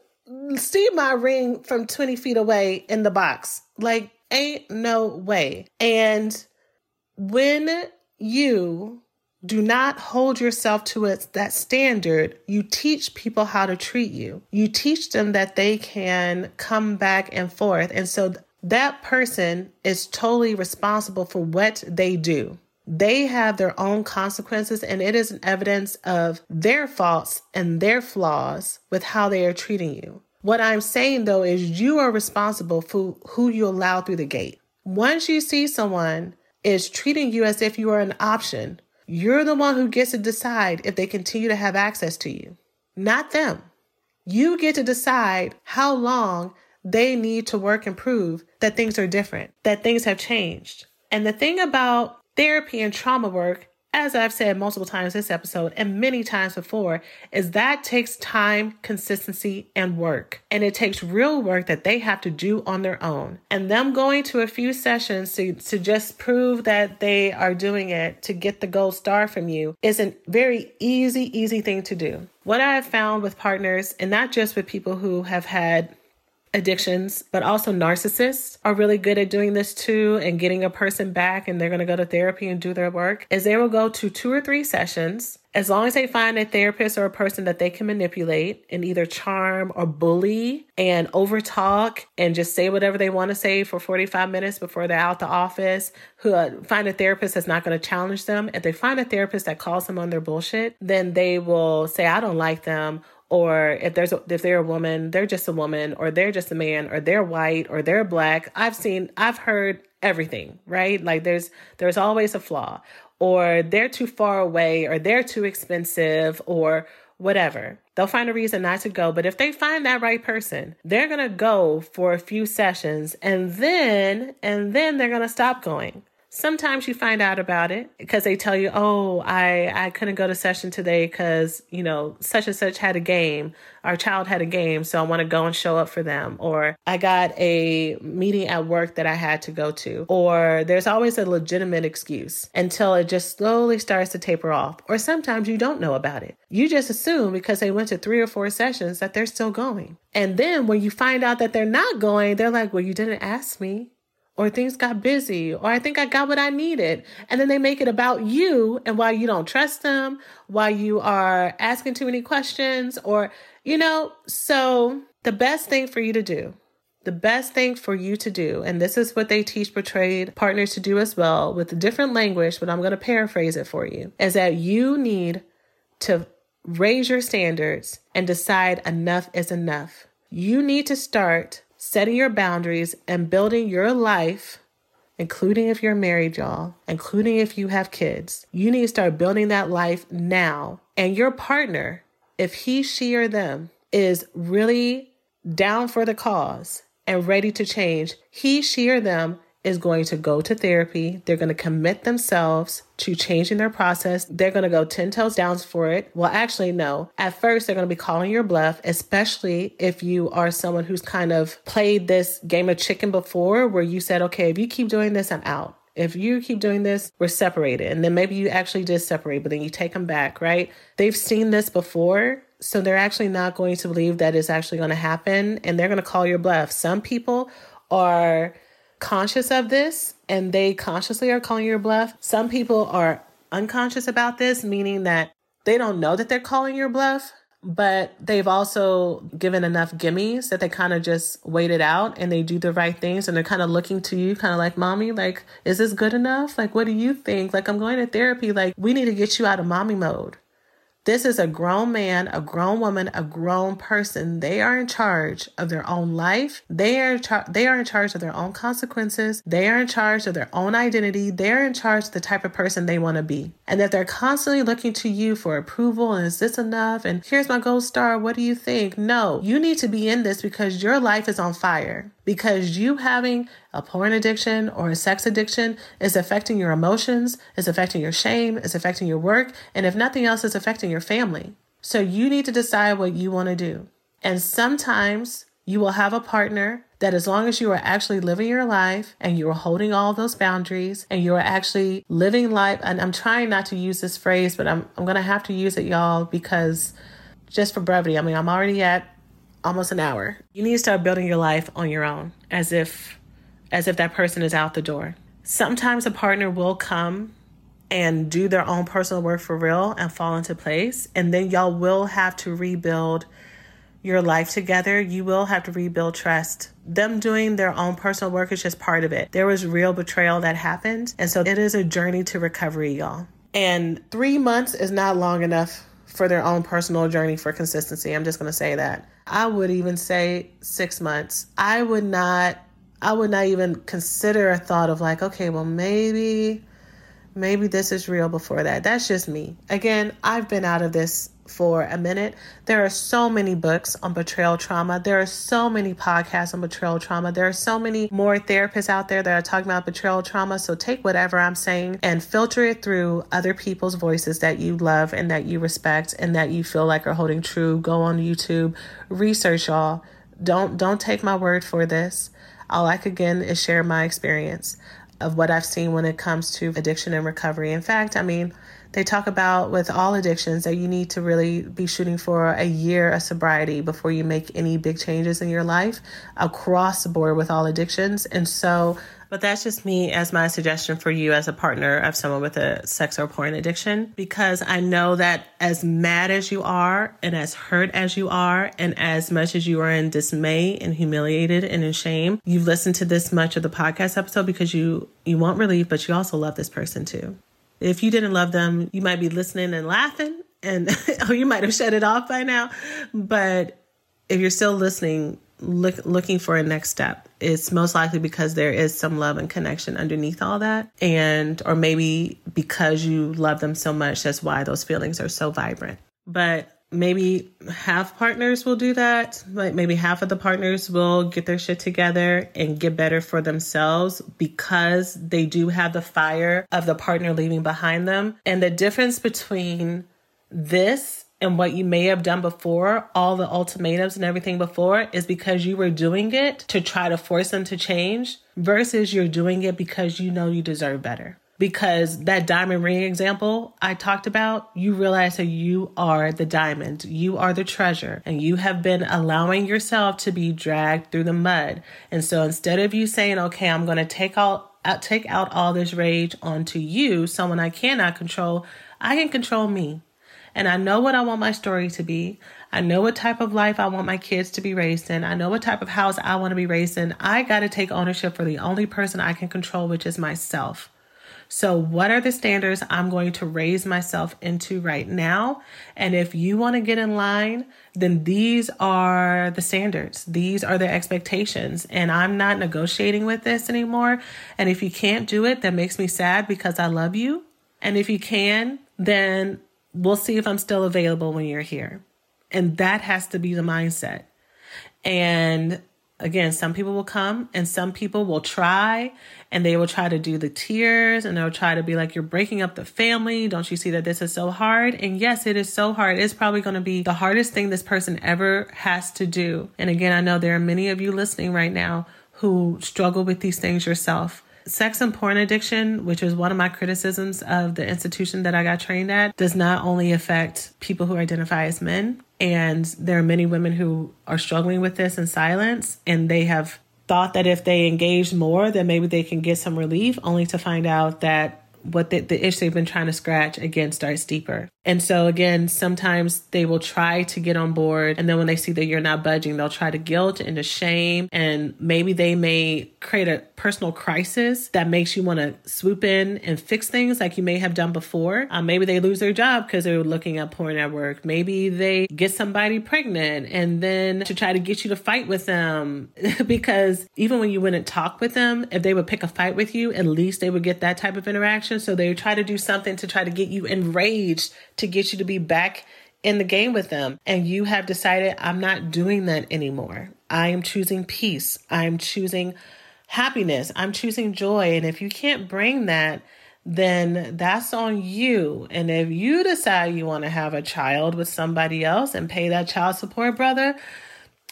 see my ring from twenty feet away in the box. Like, ain't no way. And when you do not hold yourself to it, that standard, you teach people how to treat you. You teach them that they can come back and forth. And so that person is totally responsible for what they do. They have their own consequences, and it is an evidence of their faults and their flaws with how they are treating you. What I'm saying, though, is you are responsible for who you allow through the gate. Once you see someone is treating you as if you are an option, you're the one who gets to decide if they continue to have access to you, not them. You get to decide how long they need to work and prove that things are different, that things have changed. And the thing about therapy and trauma work, as I've said multiple times this episode and many times before, is that takes time, consistency, and work. And it takes real work that they have to do on their own. And them going to a few sessions to, to just prove that they are doing it to get the gold star from you is a very easy, easy thing to do. What I have found with partners, and not just with people who have had addictions, but also narcissists are really good at doing this too, and getting a person back and they're going to go to therapy and do their work, is they will go to two or three sessions. As long as they find a therapist or a person that they can manipulate and either charm or bully and overtalk and just say whatever they want to say for forty-five minutes before they're out the office, who uh, find a therapist that's not going to challenge them. If they find a therapist that calls them on their bullshit, then they will say, I don't like them. Or if there's a, if they're a woman, they're just a woman, or they're just a man, or they're white, or they're black. I've seen, I've heard everything, right? Like there's there's always a flaw, or they're too far away, or they're too expensive, or whatever. They'll find a reason not to go. But if they find that right person, they're going to go for a few sessions, and then and then they're going to stop going. Sometimes you find out about it because they tell you, oh, I, I couldn't go to session today because, you know, such and such had a game. Our child had a game, so I want to go and show up for them. Or I got a meeting at work that I had to go to. Or there's always a legitimate excuse until it just slowly starts to taper off. Or sometimes you don't know about it. You just assume because they went to three or four sessions that they're still going. And then when you find out that they're not going, they're like, well, you didn't ask me. Or things got busy, or I think I got what I needed. And then they make it about you, and why you don't trust them, why you are asking too many questions, or, you know, so the best thing for you to do, the best thing for you to do, and this is what they teach betrayed partners to do as well with different language, but I'm going to paraphrase it for you, is that you need to raise your standards and decide enough is enough. You need to start setting your boundaries and building your life, including if you're married, y'all, including if you have kids. You need to start building that life now. And your partner, if he, she, or them is really down for the cause and ready to change, he, she, or them is going to go to therapy. They're going to commit themselves to changing their process. They're going to go ten toes down for it. Well, actually, no. At first, they're going to be calling your bluff, especially if you are someone who's kind of played this game of chicken before where you said, okay, if you keep doing this, I'm out. If you keep doing this, we're separated. And then maybe you actually did separate, but then you take them back, right? They've seen this before. So they're actually not going to believe that it's actually going to happen. And they're going to call your bluff. Some people are conscious of this and they consciously are calling your bluff. Some people are unconscious about this, meaning that they don't know that they're calling your bluff, but they've also given enough gimmies that they kind of just wait it out and they do the right things. And they're kind of looking to you kind of like, mommy, like, is this good enough? Like, what do you think? Like, I'm going to therapy. Like, we need to get you out of mommy mode. This is a grown man, a grown woman, a grown person. They are in charge of their own life. They are, char- they are in charge of their own consequences. They are in charge of their own identity. They're in charge of the type of person they want to be. And if they're constantly looking to you for approval and is this enough? And here's my gold star. What do you think? No, you need to be in this because your life is on fire. Because you having a porn addiction or a sex addiction is affecting your emotions, is affecting your shame, is affecting your work, and if nothing else, it's affecting your family. So you need to decide what you want to do. And sometimes you will have a partner that as long as you are actually living your life and you are holding all those boundaries and you are actually living life, and I'm trying not to use this phrase, but I'm, I'm going to have to use it, y'all, because just for brevity, I mean, I'm already at almost an hour. You need to start building your life on your own as if as if that person is out the door. Sometimes a partner will come and do their own personal work for real and fall into place. And then y'all will have to rebuild your life together. You will have to rebuild trust. Them doing their own personal work is just part of it. There was real betrayal that happened. And so it is a journey to recovery, y'all. And three months is not long enough for their own personal journey for consistency. I'm just going to say that. I would even say six months. I would not, I would not even consider a thought of like, okay, well, maybe, maybe this is real before that. That's just me. Again, I've been out of this for a minute. There are so many books on betrayal trauma. There are so many podcasts on betrayal trauma. There are so many more therapists out there that are talking about betrayal trauma. So take whatever I'm saying and filter it through other people's voices that you love and that you respect and that you feel like are holding true. Go on YouTube, research y'all. Don't, don't take my word for this. All I could again is share my experience of what I've seen when it comes to addiction and recovery. In fact, I mean, they talk about with all addictions that you need to really be shooting for a year of sobriety before you make any big changes in your life across the board with all addictions. And so, but that's just me as my suggestion for you as a partner of someone with a sex or porn addiction, because I know that as mad as you are and as hurt as you are and as much as you are in dismay and humiliated and in shame, you've listened to this much of the podcast episode because you, you want relief, but you also love this person too. If you didn't love them, you might be listening and laughing and oh, you might have shut it off by now. But if you're still listening, look, looking for a next step, it's most likely because there is some love and connection underneath all that. And or maybe because you love them so much, that's why those feelings are so vibrant. But maybe half partners will do that. Like maybe half of the partners will get their shit together and get better for themselves because they do have the fire of the partner leaving behind them. And the difference between this and what you may have done before, all the ultimatums and everything before, is because you were doing it to try to force them to change versus you're doing it because you know you deserve better. Because that diamond ring example I talked about, you realize that you are the diamond, you are the treasure, and you have been allowing yourself to be dragged through the mud. And so instead of you saying, okay, I'm going to take all, take out all this rage onto you, someone I cannot control, I can control me. And I know what I want my story to be. I know what type of life I want my kids to be raised in. I know what type of house I want to be raised in. I got to take ownership for the only person I can control, which is myself. So what are the standards I'm going to raise myself into right now? And if you want to get in line, then these are the standards. These are the expectations. And I'm not negotiating with this anymore. And if you can't do it, that makes me sad because I love you. And if you can, then we'll see if I'm still available when you're here. And that has to be the mindset. And again, some people will come and some people will try and they will try to do the tears and they'll try to be like, you're breaking up the family. Don't you see that this is so hard? And yes, it is so hard. It's probably going to be the hardest thing this person ever has to do. And again, I know there are many of you listening right now who struggle with these things yourself. Sex and porn addiction, which is one of my criticisms of the institution that I got trained at, does not only affect people who identify as men. And there are many women who are struggling with this in silence. And they have thought that if they engage more, then maybe they can get some relief, only to find out that what the, the itch they've been trying to scratch again starts deeper. And so again, sometimes they will try to get on board. And then when they see that you're not budging, they'll try to guilt and to shame. And maybe they may create a personal crisis that makes you want to swoop in and fix things like you may have done before. Um, maybe they lose their job because they were looking at porn at work. Maybe they get somebody pregnant and then to try to get you to fight with them. Because even when you wouldn't talk with them, if they would pick a fight with you, at least they would get that type of interaction. So they try to do something to try to get you enraged, to get you to be back in the game with them. And you have decided, I'm not doing that anymore. I am choosing peace. I'm choosing happiness. I'm choosing joy. And if you can't bring that, then that's on you. And if you decide you want to have a child with somebody else and pay that child support, brother,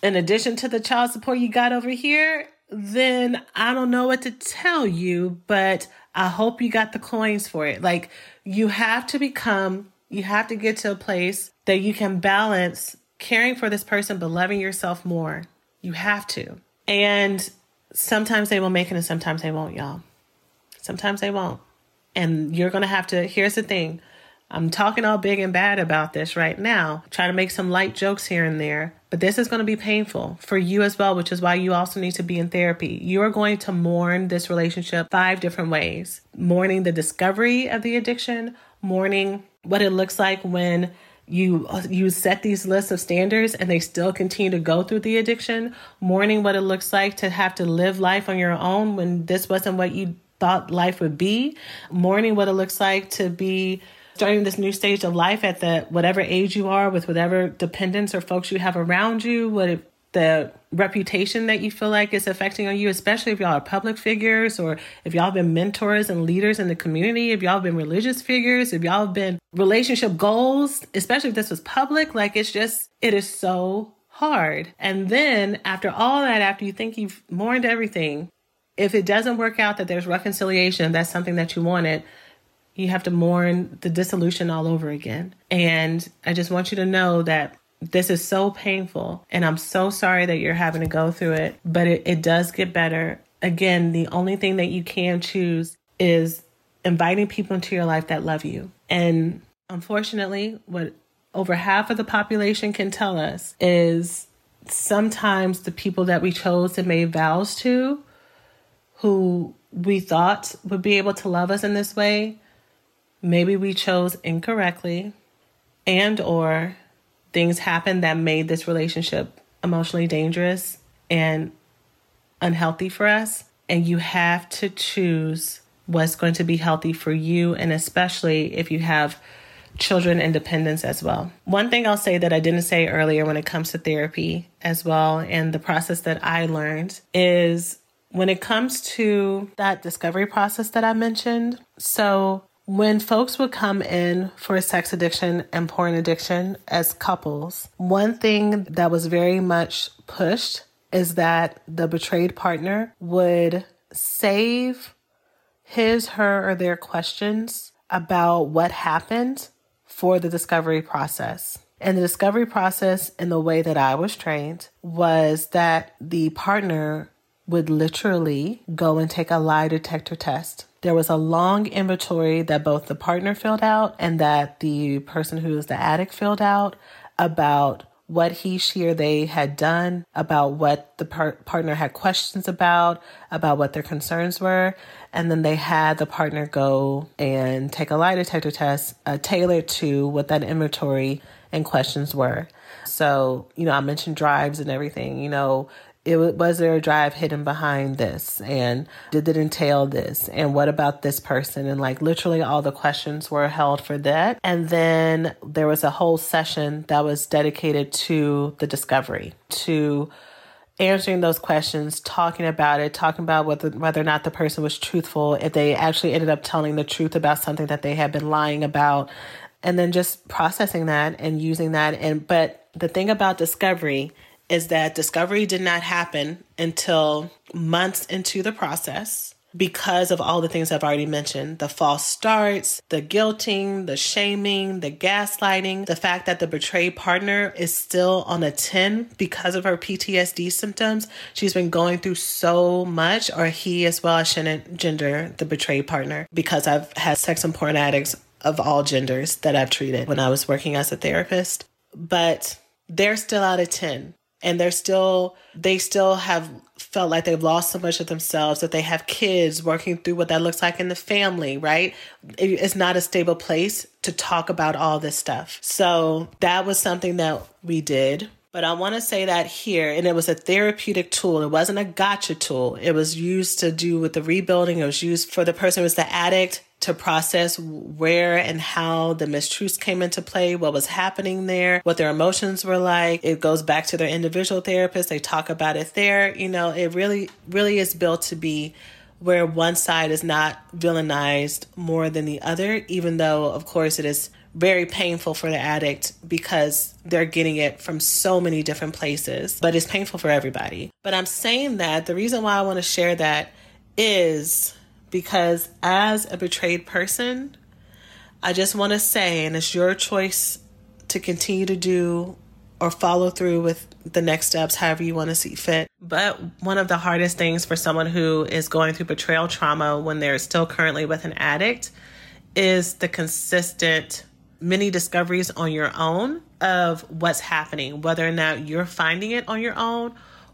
in addition to the child support you got over here, then I don't know what to tell you, but I hope you got the coins for it. Like you have to become, you have to get to a place that you can balance caring for this person, but loving yourself more. You have to. And sometimes they will make it and sometimes they won't, y'all. Sometimes they won't. And you're going to have to, here's the thing. I'm talking all big and bad about this right now. Try to make some light jokes here and there. But this is going to be painful for you as well, which is why you also need to be in therapy. You are going to mourn this relationship five different ways. Mourning the discovery of the addiction. Mourning what it looks like when you you set these lists of standards and they still continue to go through the addiction. Mourning what it looks like to have to live life on your own when this wasn't what you thought life would be. Mourning what it looks like to be starting this new stage of life at the whatever age you are with whatever dependents or folks you have around you, what if the reputation that you feel like is affecting on you, especially if y'all are public figures or if y'all have been mentors and leaders in the community, if y'all have been religious figures, if y'all have been relationship goals, especially if this was public, like it's just, it is so hard. And then after all that, after you think you've mourned everything, if it doesn't work out that there's reconciliation, that's something that you wanted, you have to mourn the dissolution all over again. And I just want you to know that this is so painful. And I'm so sorry that you're having to go through it, but it, it does get better. Again, the only thing that you can choose is inviting people into your life that love you. And unfortunately, what over half of the population can tell us is sometimes the people that we chose and made vows to, who we thought would be able to love us in this way, maybe we chose incorrectly, and or things happened that made this relationship emotionally dangerous and unhealthy for us. And you have to choose what's going to be healthy for you. And especially if you have children independence as well. One thing I'll say that I didn't say earlier when it comes to therapy as well, and the process that I learned, is when it comes to that discovery process that I mentioned. So when folks would come in for sex addiction and porn addiction as couples, one thing that was very much pushed is that the betrayed partner would save his, her, or their questions about what happened for the discovery process. And the discovery process, in the way that I was trained, was that the partner would literally go and take a lie detector test. There was a long inventory that both the partner filled out and that the person who was the addict filled out about what he, she, or they had done, about what the par- partner had questions about, about what their concerns were. And then they had the partner go and take a lie detector test uh, tailored to what that inventory and questions were. So, you know, I mentioned drives and everything, you know, It was there a drive hidden behind this, and did it entail this, and what about this person? And like literally all the questions were held for that. And then there was a whole session that was dedicated to the discovery, to answering those questions, talking about it, talking about whether, whether or not the person was truthful, if they actually ended up telling the truth about something that they had been lying about, and then just processing that and using that. And but the thing about discovery is that discovery did not happen until months into the process because of all the things I've already mentioned, the false starts, the guilting, the shaming, the gaslighting, the fact that the betrayed partner is still on a ten because of her P T S D symptoms. She's been going through so much, or he as well. I shouldn't gender the betrayed partner because I've had sex and porn addicts of all genders that I've treated when I was working as a therapist, but they're still out of ten. And they're still, they still have felt like they've lost so much of themselves, that they have kids, working through what that looks like in the family, right? It's not a stable place to talk about all this stuff. So that was something that we did. But I want to say that here, and it was a therapeutic tool. It wasn't a gotcha tool. It was used to do with the rebuilding. It was used for the person who was the addict to process where and how the mistruths came into play, what was happening there, what their emotions were like. It goes back to their individual therapist. They talk about it there. You know, it really, really is built to be where one side is not villainized more than the other, even though, of course, it is very painful for the addict because they're getting it from so many different places, but it's painful for everybody. But I'm saying that the reason why I want to share that is because as a betrayed person, I just want to say, and it's your choice to continue to do or follow through with the next steps, however you want to see fit. But one of the hardest things for someone who is going through betrayal trauma when they're still currently with an addict is the consistent many discoveries on your own of what's happening, whether or not you're finding it on your own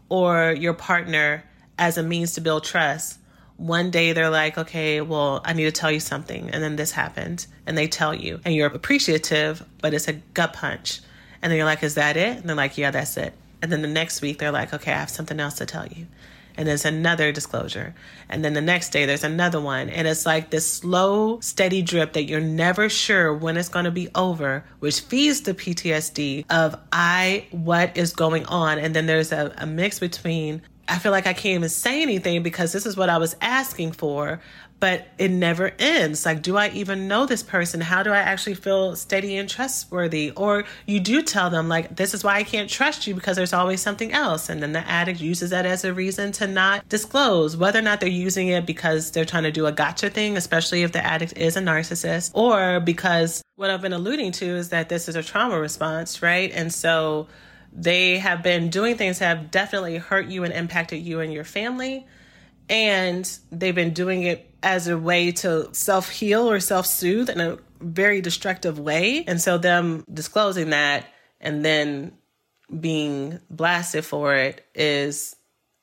or your partner as a means to build trust. One day they're like, okay, well, I need to tell you something. And then this happened and they tell you and you're appreciative, but it's a gut punch. And then you're like, is that it? And they're like, yeah, that's it. And then the next week they're like, okay, I have something else to tell you. And there's another disclosure. And then the next day, there's another one. And it's like this slow, steady drip that you're never sure when it's going to be over, which feeds the P T S D of I, what is going on? And then there's a, a mix between, I feel like I can't even say anything because this is what I was asking for, but it never ends. Like, do I even know this person? How do I actually feel steady and trustworthy? Or you do tell them, like, this is why I can't trust you because there's always something else. And then the addict uses that as a reason to not disclose, whether or not they're using it because they're trying to do a gotcha thing, especially if the addict is a narcissist, or because what I've been alluding to is that this is a trauma response, right? And so they have been doing things that have definitely hurt you and impacted you and your family. And they've been doing it as a way to self-heal or self-soothe in a very destructive way. And so them disclosing that and then being blasted for it is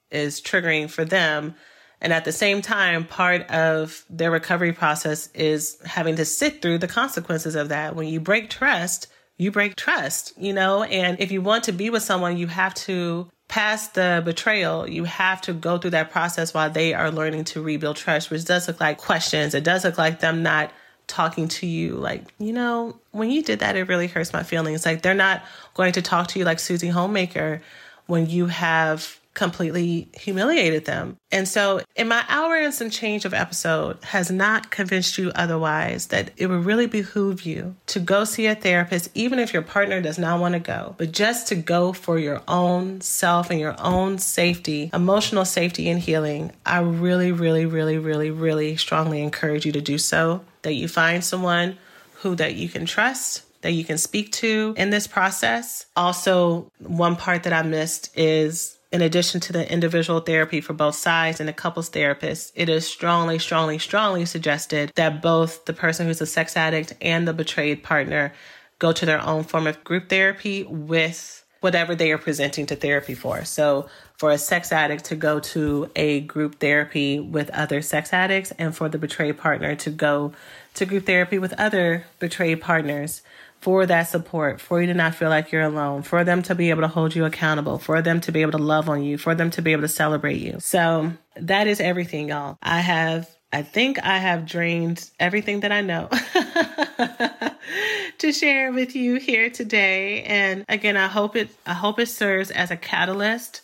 is triggering for them. And at the same time, part of their recovery process is having to sit through the consequences of that. When you break trust, you break trust, you know, and if you want to be with someone, you have to pass the betrayal. You have to go through that process while they are learning to rebuild trust, which does look like questions. It does look like them not talking to you like, you know, when you did that, it really hurts my feelings. Like, they're not going to talk to you like Susie Homemaker when you have completely humiliated them. And so in my hour and some change of episode has not convinced you otherwise that it would really behoove you to go see a therapist, even if your partner does not want to go, but just to go for your own self and your own safety, emotional safety and healing. I really, really, really, really, really strongly encourage you to do so, that you find someone who that you can trust, that you can speak to in this process. Also, one part that I missed is, in addition to the individual therapy for both sides and the couples therapist, it is strongly, strongly, strongly suggested that both the person who's a sex addict and the betrayed partner go to their own form of group therapy with whatever they are presenting to therapy for. So for a sex addict to go to a group therapy with other sex addicts, and for the betrayed partner to go to group therapy with other betrayed partners, for that support, for you to not feel like you're alone, for them to be able to hold you accountable, for them to be able to love on you, for them to be able to celebrate you. So that is everything, y'all. I have, I think I have drained everything that I know to share with you here today. And again, I hope it, I hope it serves as a catalyst.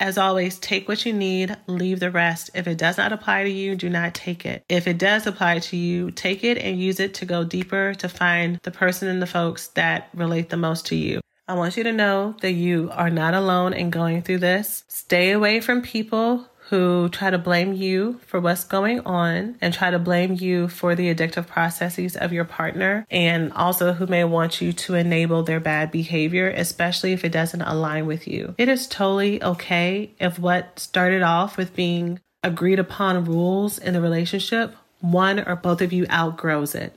As always, take what you need, leave the rest. If it does not apply to you, do not take it. If it does apply to you, take it and use it to go deeper, to find the person and the folks that relate the most to you. I want you to know that you are not alone in going through this. Stay away from people who try to blame you for what's going on and try to blame you for the addictive processes of your partner, and also who may want you to enable their bad behavior, especially if it doesn't align with you. It is totally okay if what started off with being agreed upon rules in the relationship, one or both of you outgrows it.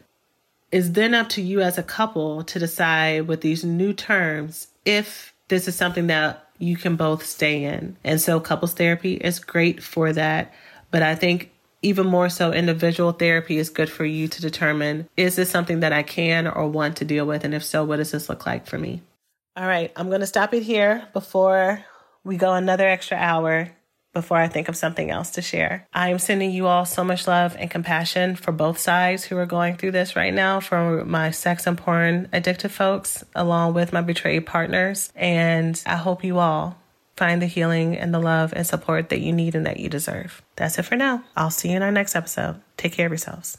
It's then up to you as a couple to decide with these new terms if this is something that you can both stay in. And so couples therapy is great for that. But I think even more so, individual therapy is good for you to determine, is this something that I can or want to deal with? And if so, what does this look like for me? All right, I'm going to stop it here before we go another extra hour, before I think of something else to share. I am sending you all so much love and compassion for both sides who are going through this right now, for my sex and porn addicted folks, along with my betrayed partners. And I hope you all find the healing and the love and support that you need and that you deserve. That's it for now. I'll see you in our next episode. Take care of yourselves.